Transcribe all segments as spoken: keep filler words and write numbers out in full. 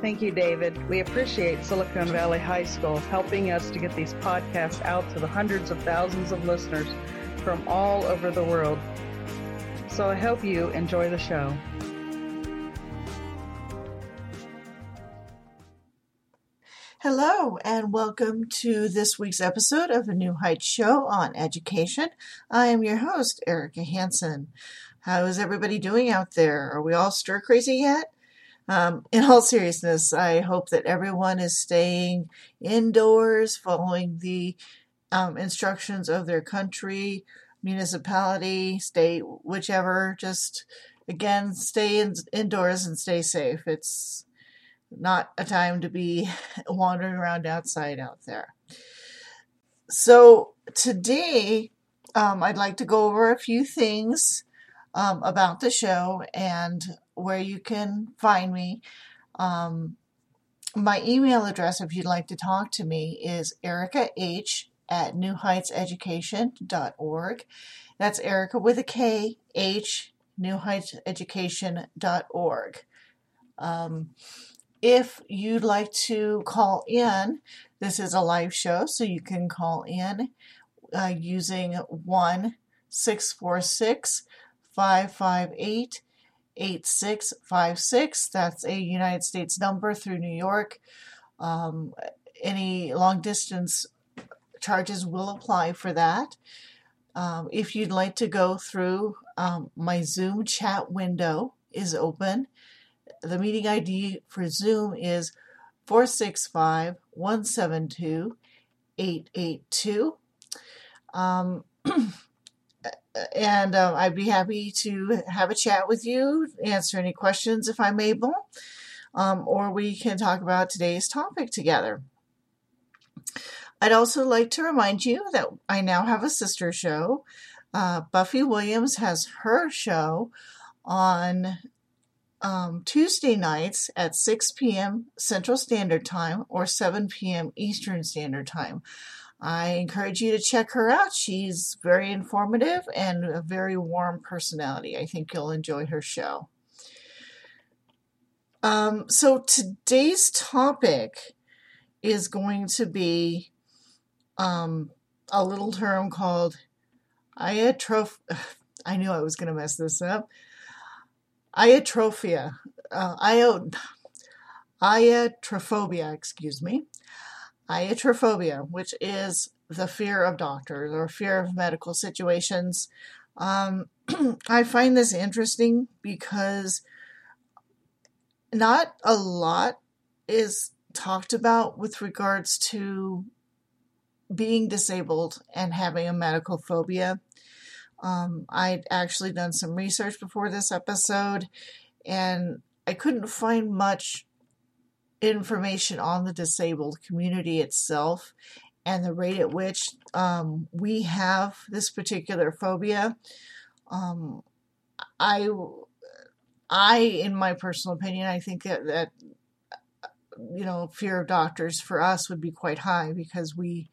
Thank you, David. We appreciate Silicon Valley High School helping us to get these podcasts out to the hundreds of thousands of listeners from all over the world. So I hope you enjoy the show. Hello, and welcome to this week's episode of the New Heights Show on Education. I am your host, Erica Hansen. How is everybody doing out there? Are we all stir crazy yet? Um, in all seriousness, I hope that everyone is staying indoors, following the um, instructions of their country, municipality, state, whichever. Just, again, stay in, indoors and stay safe. It's not a time to be wandering around outside out there. So today, um, I'd like to go over a few things um, about the show and where you can find me. Um, my email address, if you'd like to talk to me, is erica h at new heights education dot org. That's Erica with a K, H, new heights education dot org. Um, if you'd like to call in, this is a live show, so you can call in uh, using one six four six five five eight eight six five six. That's a United States number through New York. Um, any long distance charges will apply for that. Um, if you'd like to go through, um, my Zoom chat window is open. The meeting I D for Zoom is four six five one seven two eight eight two. Um, And um, I'd be happy to have a chat with you, answer any questions if I'm able, um, or we can talk about today's topic together. I'd also like to remind you that I now have a sister show. Uh, Buffy Williams has her show on um, Tuesday nights at six p.m. Central Standard Time or seven p.m. Eastern Standard Time. I encourage you to check her out. She's very informative and a very warm personality. I think you'll enjoy her show. Um, so today's topic is going to be um, a little term called iatrophobia. I knew I was going to mess this up. Iatrophobia. Uh, iot- Iatrophobia, excuse me. Iatrophobia, which is the fear of doctors or fear of medical situations. Um, I find this interesting because not a lot is talked about with regards to being disabled and having a medical phobia. Um, I'd actually done some research before this episode, and I couldn't find much information on the disabled community itself and the rate at which um, we have this particular phobia. Um, I, I, in my personal opinion, I think that, that, you know, fear of doctors for us would be quite high because we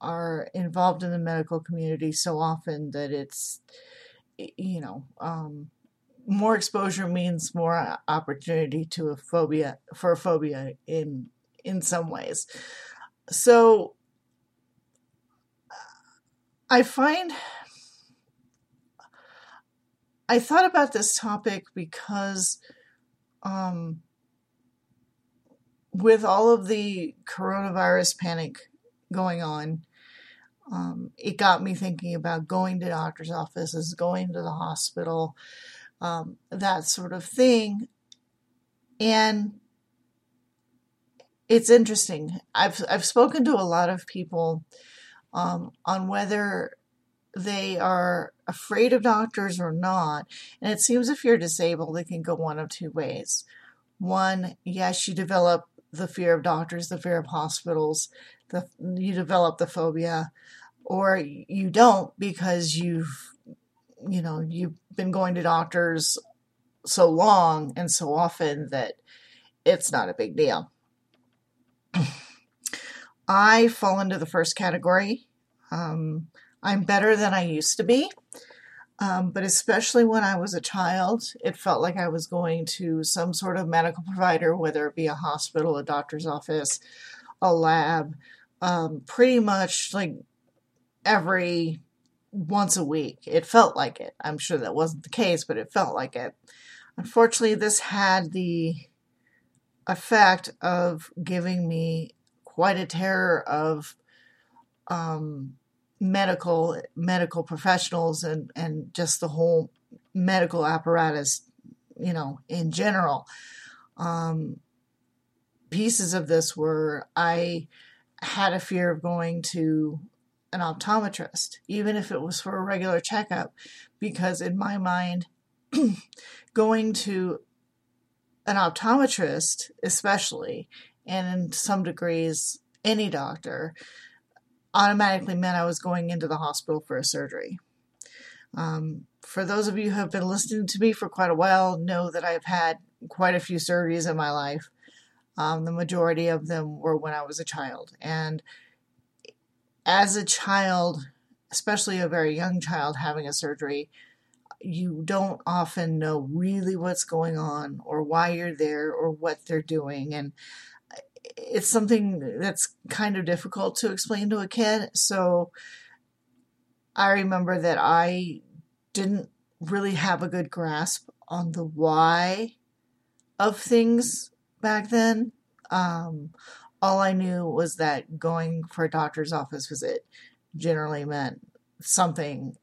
are involved in the medical community so often that it's, you know, um, more exposure means more opportunity to a phobia for a phobia in in some ways. So I find I thought about this topic because um, with all of the coronavirus panic going on, um, it got me thinking about going to doctor's offices, going to the hospital, um, that sort of thing. And it's interesting. I've I've spoken to a lot of people um, on whether they are afraid of doctors or not. And it seems if you're disabled, it can go one of two ways. One, yes, you develop the fear of doctors, the fear of hospitals, the, you develop the phobia, or you don't because you've, you know, you've been going to doctors so long and so often that it's not a big deal. I fall into the first category. Um, I'm better than I used to be, um, but especially when I was a child, it felt like I was going to some sort of medical provider, whether it be a hospital, a doctor's office, a lab, um, pretty much like every once a week. It felt like it. I'm sure that wasn't the case, but it felt like it. Unfortunately, this had the effect of giving me quite a terror of um, medical medical professionals and, and just the whole medical apparatus, you know, in general. Um, pieces of this were I had a fear of going to an optometrist, even if it was for a regular checkup, because in my mind, going to an optometrist especially, and in some degrees, any doctor, automatically meant I was going into the hospital for a surgery. Um, for those of you who have been listening to me for quite a while, know that I've had quite a few surgeries in my life. Um, the majority of them were when I was a child. And as a child, especially a very young child having a surgery, you don't often know really what's going on or why you're there or what they're doing. And it's something that's kind of difficult to explain to a kid. So I remember that I didn't really have a good grasp on the why of things back then. Um, all I knew was that going for a doctor's office visit generally meant something,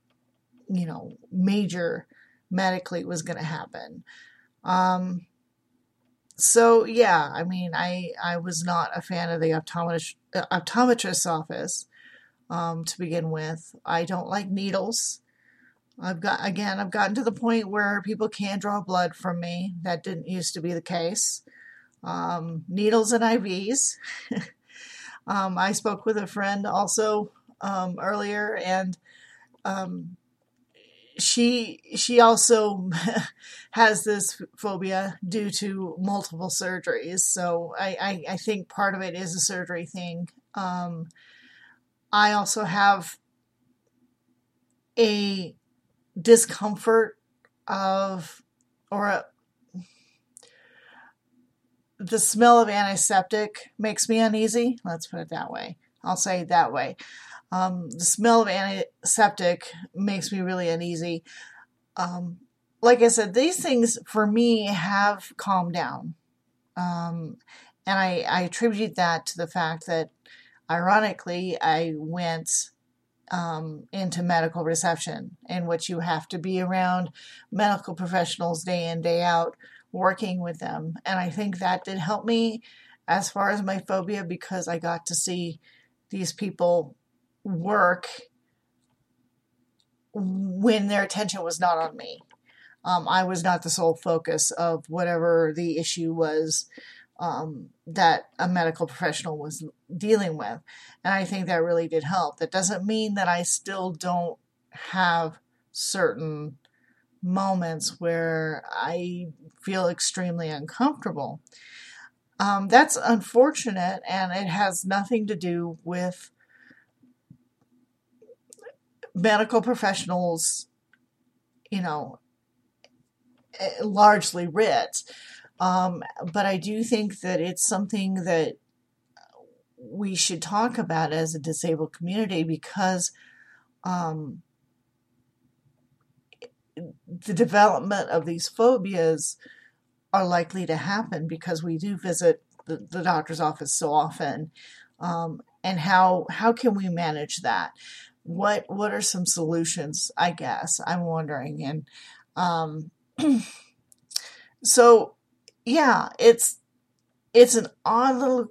you know, major medically was going to happen. Um, so yeah, I mean, I, I was not a fan of the optometrist, optometrist's office, um, to begin with. I don't like needles. I've got, again, I've gotten to the point where people can draw blood from me. That didn't used to be the case. Um, needles and I Vs. um, I spoke with a friend also, um, earlier and, um, She she also has this phobia due to multiple surgeries. So I, I, I think part of it is a surgery thing. Um, I also have a discomfort of or a, the smell of antiseptic makes me uneasy. Let's put it that way. I'll say it that way. Um, the smell of antiseptic makes me really uneasy. Um, like I said, these things for me have calmed down. Um, and I, I attribute that to the fact that, ironically, I went um, into medical reception, in which you have to be around medical professionals day in, day out, working with them. And I think that did help me as far as my phobia, because I got to see these people work when their attention was not on me. Um, I was not the sole focus of whatever the issue was um, that a medical professional was dealing with. And I think that really did help. That doesn't mean that I still don't have certain moments where I feel extremely uncomfortable. Um, that's unfortunate, and it has nothing to do with medical professionals, you know, largely writ. Um, but I do think that it's something that we should talk about as a disabled community, because um, the development of these phobias are likely to happen because we do visit the, the doctor's office so often. Um, and how how can we manage that? What what are some solutions, I guess, I'm wondering. And um, so, yeah, it's it's an odd little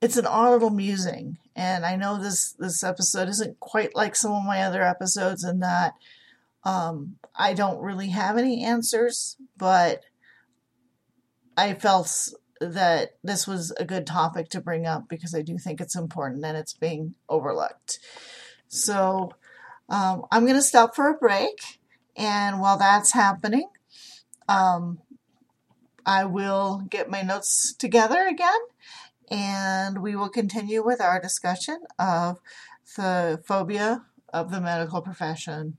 it's an odd little musing. And I know this, this episode isn't quite like some of my other episodes in that um, I don't really have any answers, but I felt that this was a good topic to bring up because I do think it's important and it's being overlooked. So um, I'm going to stop for a break. And while that's happening, um, I will get my notes together again. And we will continue with our discussion of the phobia of the medical profession.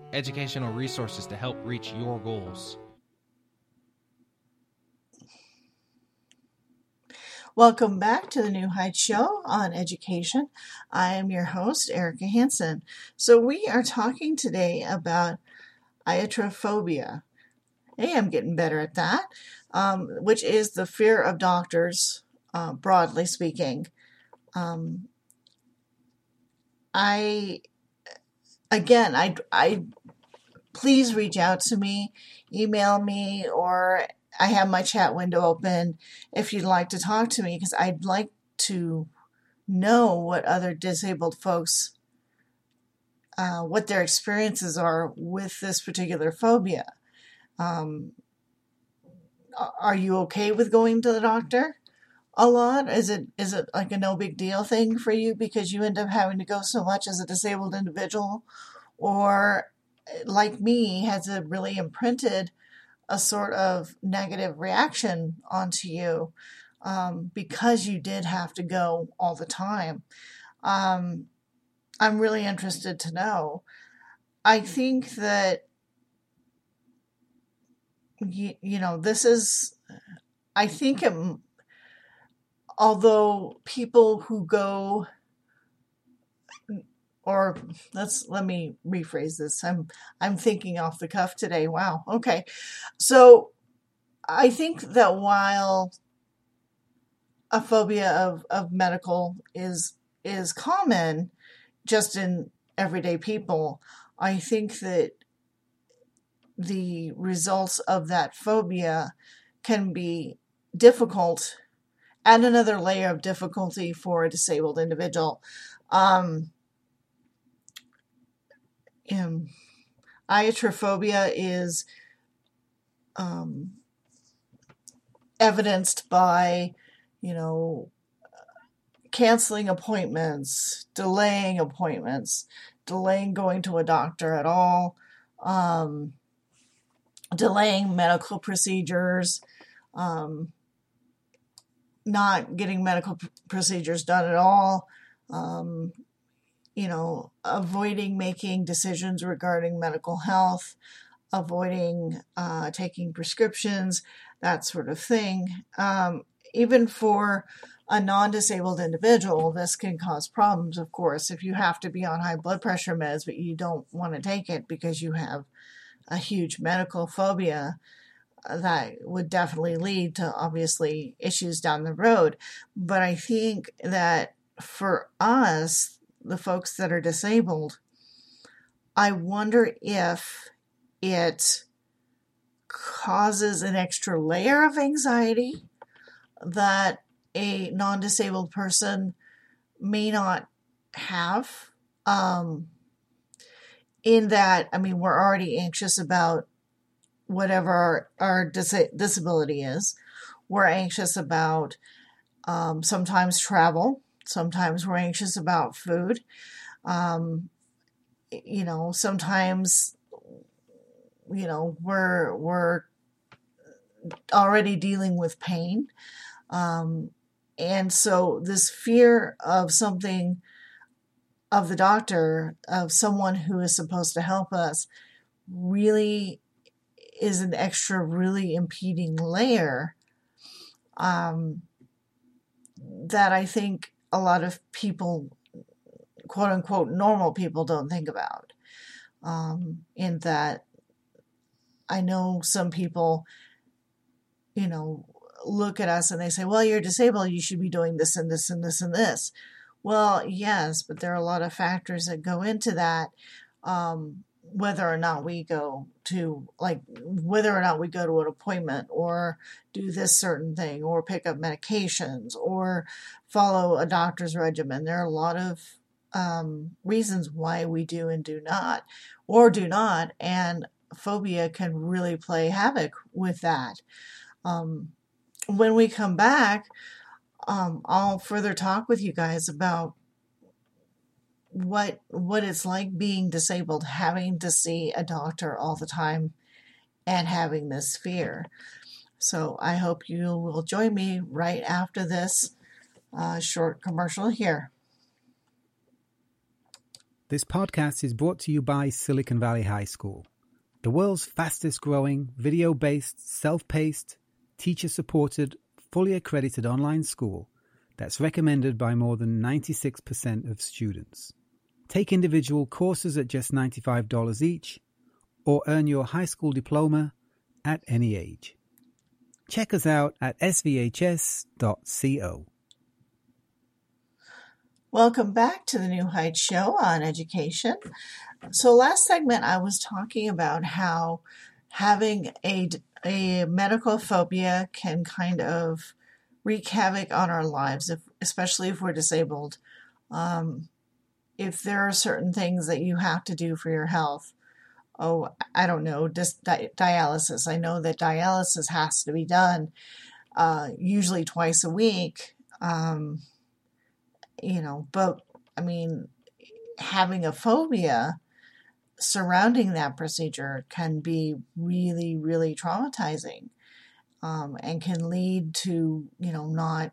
educational resources to help reach your goals. Welcome back to the New Heights Show on Education. I am your host, Erica Hansen. So we are talking today about iatrophobia. Hey, I'm getting better at that, um, which is the fear of doctors, uh, broadly speaking. Um, I, again, I, I, please reach out to me, email me, or I have my chat window open if you'd like to talk to me, because I'd like to know what other disabled folks, uh, what their experiences are with this particular phobia. Um, are you okay with going to the doctor a lot? Is it is it like a no big deal thing for you because you end up having to go so much as a disabled individual? Or, like me, has it really imprinted a sort of negative reaction onto you um, because you did have to go all the time? Um, I'm really interested to know. I think that You, you know, this is, I think, it, although people who go, or let's, let me rephrase this. I'm, I'm thinking off the cuff today. Wow. Okay. So I think that while a phobia of, of medical is, is common just in everyday people, I think that the results of that phobia can be difficult, add another layer of difficulty for a disabled individual. Um, and iatrophobia is um, evidenced by, you know, canceling appointments, delaying appointments, delaying going to a doctor at all, um, delaying medical procedures, um, not getting medical pr- procedures done at all, um, you know, avoiding making decisions regarding medical health, avoiding uh, taking prescriptions, that sort of thing. Um, even for a non-disabled individual, this can cause problems, of course, if you have to be on high blood pressure meds, but you don't want to take it because you have a huge medical phobia. That would definitely lead to, obviously, issues down the road. But I think that for us, the folks that are disabled, I wonder if it causes an extra layer of anxiety that a non-disabled person may not have. Um, In that, I mean, we're already anxious about whatever our, our dis- disability is. We're anxious about um, sometimes travel. Sometimes we're anxious about food. Um, you know, sometimes you know, we're we're already dealing with pain. Um, and so this fear of something, of the doctor, of someone who is supposed to help us, really is an extra really impeding layer um, that I think a lot of people, quote unquote, normal people don't think about. Um, in that I know some people, you know, look at us and they say, well, you're disabled, you should be doing this and this and this and this. Well, yes, but there are a lot of factors that go into that, um, whether or not we go to, like, whether or not we go to an appointment or do this certain thing or pick up medications or follow a doctor's regimen. There are a lot of um, reasons why we do and do not, or do not, and phobia can really play havoc with that. Um, when we come back, Um, I'll further talk with you guys about what what it's like being disabled, having to see a doctor all the time, and having this fear. So I hope you will join me right after this uh, short commercial here. This podcast is brought to you by Silicon Valley High School, the world's fastest growing, video-based, self-paced, teacher-supported, fully accredited online school that's recommended by more than ninety-six percent of students. Take individual courses at just ninety-five dollars each, or earn your high school diploma at any age. Check us out at s v h s dot co. Welcome back to the New Heights Show on Education. So last segment I was talking about how having a A medical phobia can kind of wreak havoc on our lives, if, especially if we're disabled. Um, if there are certain things that you have to do for your health, oh, I don't know, dis- di- dialysis. I know that dialysis has to be done uh, usually twice a week, um, you know, but I mean, having a phobia surrounding that procedure can be really, really traumatizing, um, and can lead to, you know, not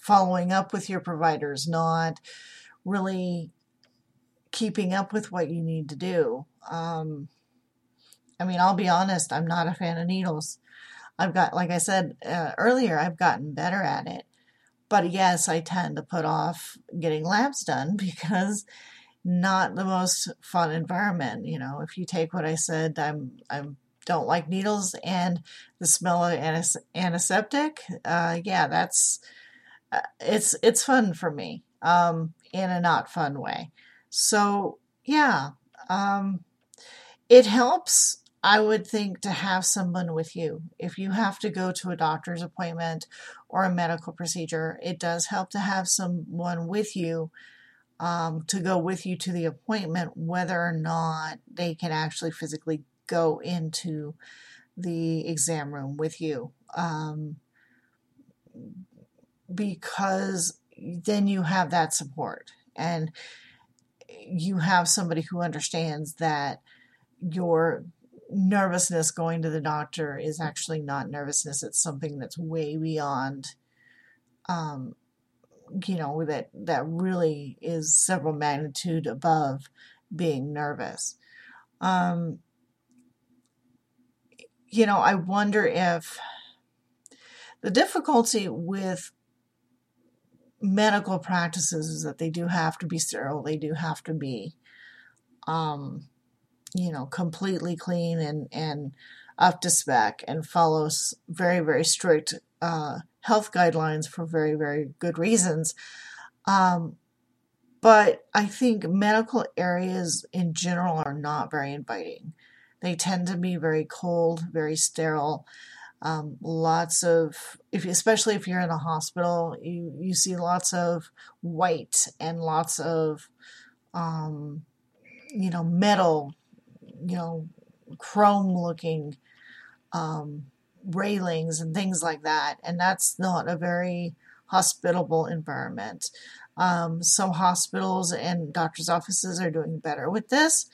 following up with your providers, not really keeping up with what you need to do. Um, I mean, I'll be honest, I'm not a fan of needles. I've got, like I said uh, earlier, I've gotten better at it. But yes, I tend to put off getting labs done because not the most fun environment. You know, if you take what I said, I'm, I don't like needles and the smell of antiseptic. Uh, yeah, that's, uh, it's, it's fun for me, um, in a not fun way. So yeah, um, it helps, I would think, to have someone with you. If you have to go to a doctor's appointment or a medical procedure, it does help to have someone with you, Um, to go with you to the appointment, whether or not they can actually physically go into the exam room with you. Um, because then you have that support and you have somebody who understands that your nervousness going to the doctor is actually not nervousness. It's something that's way beyond, um, you know, that, that really is several magnitude above being nervous. Um, you know, I wonder if the difficulty with medical practices is that they do have to be sterile. They do have to be, um, you know, completely clean and, and up to spec and follow very, very strict, uh, health guidelines for very, very good reasons. Um, but I think medical areas in general are not very inviting. They tend to be very cold, very sterile. Um, lots of, if especially if you're in a hospital, you, you see lots of white and lots of, um, you know, metal, you know, chrome looking, um, railings and things like that, and that's not a very hospitable environment. Um, some hospitals and doctor's offices are doing better with this.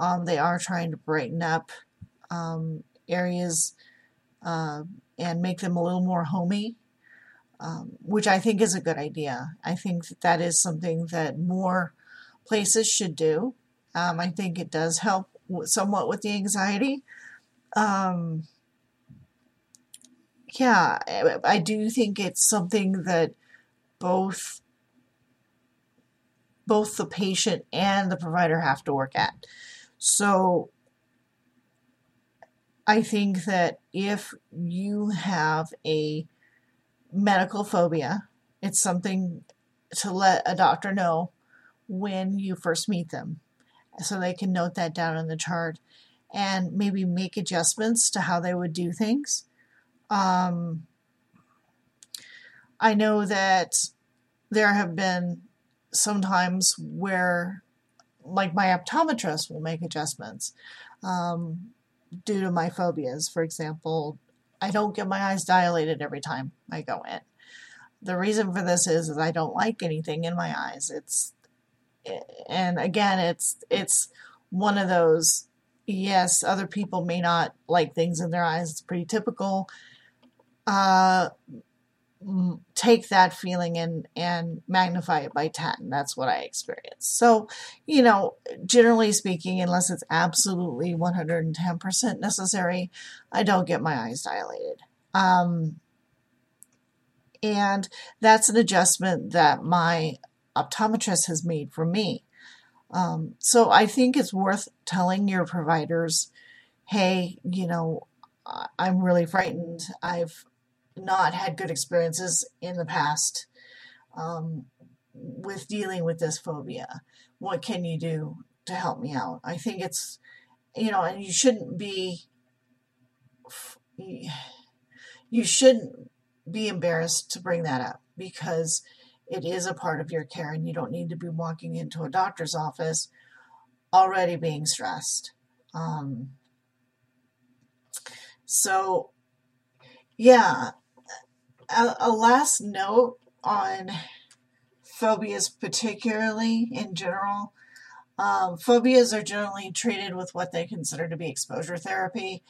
Um, they are trying to brighten up um, areas uh, and make them a little more homey, um, which I think is a good idea. I think that, that is something that more places should do. Um, I think it does help somewhat with the anxiety. Um, yeah, I do think it's something that both both the patient and the provider have to work at. So I think that if you have a medical phobia, it's something to let a doctor know when you first meet them, so they can note that down on the chart and maybe make adjustments to how they would do things. Um, I know that there have been sometimes where, like, my optometrist will make adjustments um, due to my phobias. For example, I don't get my eyes dilated every time I go in. The reason for this is, is I don't like anything in my eyes. It's, and again, it's, it's one of those, yes, other people may not like things in their eyes. It's pretty typical. Uh, take that feeling and, and magnify it by ten. That's what I experienced. So, you know, generally speaking, unless it's absolutely one hundred ten percent necessary, I don't get my eyes dilated. Um, and that's an adjustment that my optometrist has made for me. Um, so I think it's worth telling your providers, hey, you know, I'm really frightened. I've not had good experiences in the past um, with dealing with this phobia. What can you do to help me out? I think it's, you know, and you shouldn't be, you shouldn't be embarrassed to bring that up, because it is a part of your care, and you don't need to be walking into a doctor's office already being stressed. Um, so, yeah, a, a last note on phobias, particularly in general. Um, phobias are generally treated with what they consider to be exposure therapy.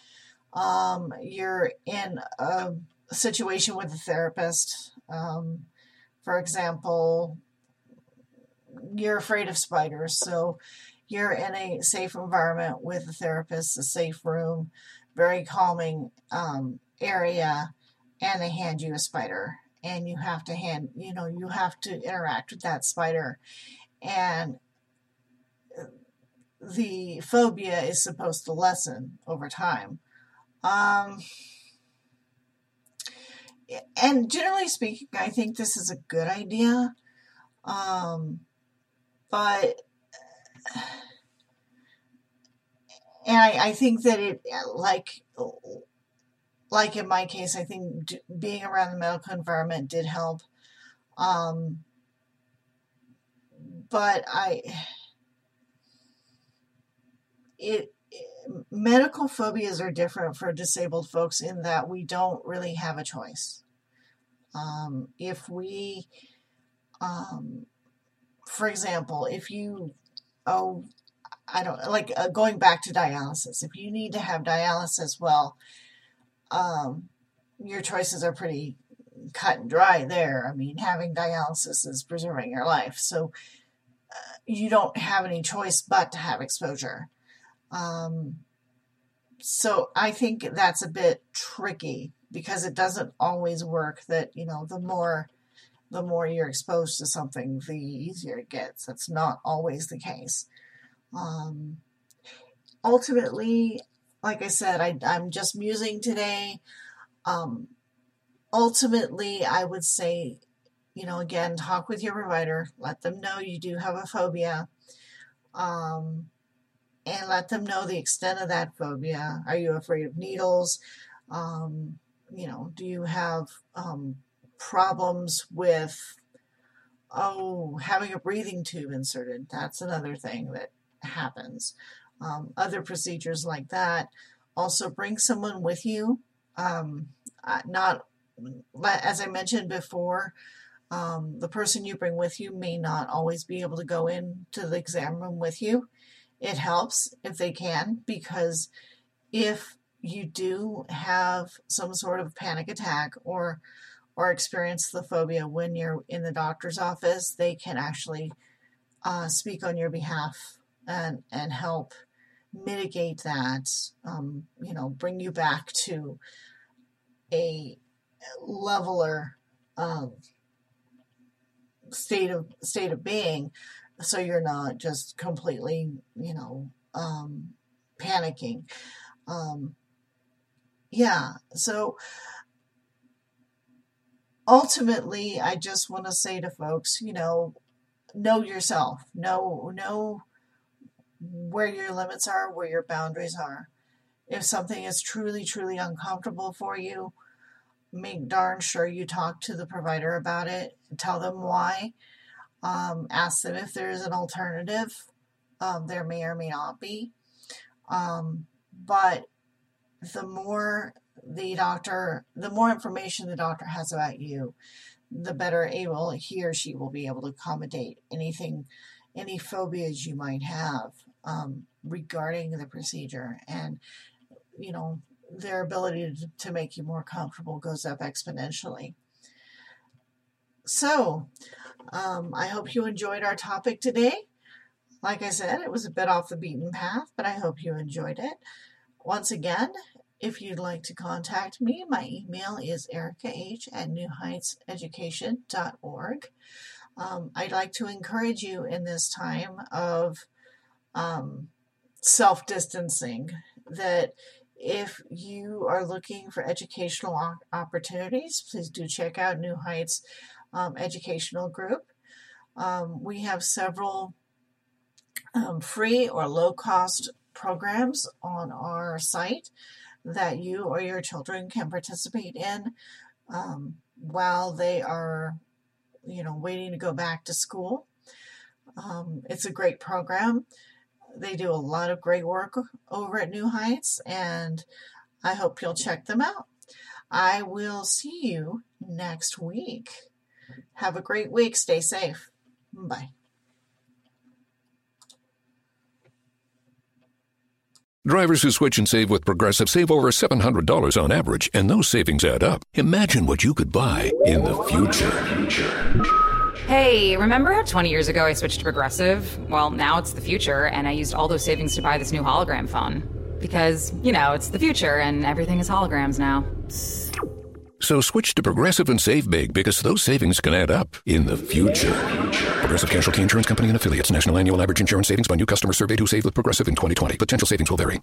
Um, you're in a situation with a therapist. Um, For example, you're afraid of spiders, so you're in a safe environment with a therapist, a safe room, very calming um, area, and they hand you a spider, and you have to hand, you know, you have to interact with that spider, and the phobia is supposed to lessen over time. Um, And generally speaking, I think this is a good idea, um, but, and I, I think that it, like, like in my case, I think d- being around the medical environment did help, um, but I, it, medical phobias are different for disabled folks in that we don't really have a choice. Um, if we, um, for example, if you, oh, I don't, like uh, going back to dialysis, if you need to have dialysis, well, um, your choices are pretty cut and dry there. I mean, having dialysis is preserving your life. So uh, you don't have any choice but to have exposure. Um, so I think that's a bit tricky, because it doesn't always work that, you know, the more, the more you're exposed to something, the easier it gets. That's not always the case. Um, ultimately, like I said, I, I'm just musing today. Um, ultimately I would say, you know, again, talk with your provider, let them know you do have a phobia. Um, And let them know the extent of that phobia. Are you afraid of needles? Um, you know, do you have um, problems with, oh, having a breathing tube inserted? That's another thing that happens. Um, other procedures like that. Also, bring someone with you. Um, not, as I mentioned before, um, the person you bring with you may not always be able to go into the exam room with you. it helps if they can, because if you do have some sort of panic attack or or experience the phobia when you're in the doctor's office, they can actually uh, speak on your behalf and and help mitigate that, um, you know, bring you back to a leveler um, state of state of being, so you're not just completely, you know, um, panicking. Um, yeah, so ultimately, I just want to say to folks, you know, know yourself, know know where your limits are, where your boundaries are. If something is truly, truly uncomfortable for you, make darn sure you talk to the provider about it. Tell them why. Um, ask them if there is an alternative. Um, there may or may not be. Um, but the more the doctor, the more information the doctor has about you, the better able he or she will be able to accommodate anything, any phobias you might have um, regarding the procedure. And, you know, their ability to, to make you more comfortable goes up exponentially. So, um, I hope you enjoyed our topic today. Like I said, it was a bit off the beaten path, but I hope you enjoyed it. Once again, if you'd like to contact me, my email is erica h at new heights education dot org. Um, I'd like to encourage you in this time of um, self-distancing that if you are looking for educational opportunities, please do check out New Heights um, Educational Group. Um, we have several um, free or low-cost programs on our site that you or your children can participate in um, while they are, you know, waiting to go back to school. Um, it's a great program. They do a lot of great work over at New Heights, and I hope you'll check them out. I will see you next week. Have a great week. Stay safe. Bye. Drivers who switch and save with Progressive save over seven hundred dollars on average, and those savings add up. Imagine what you could buy in the future. Hey, remember how twenty years ago I switched to Progressive? Well, now it's the future, and I used all those savings to buy this new hologram phone. Because, you know, it's the future, and everything is holograms now. So switch to Progressive and save big, because those savings can add up in the future. Progressive Casualty Insurance Company and Affiliates. National annual average insurance savings by new customer surveyed who saved with Progressive in twenty twenty. Potential savings will vary.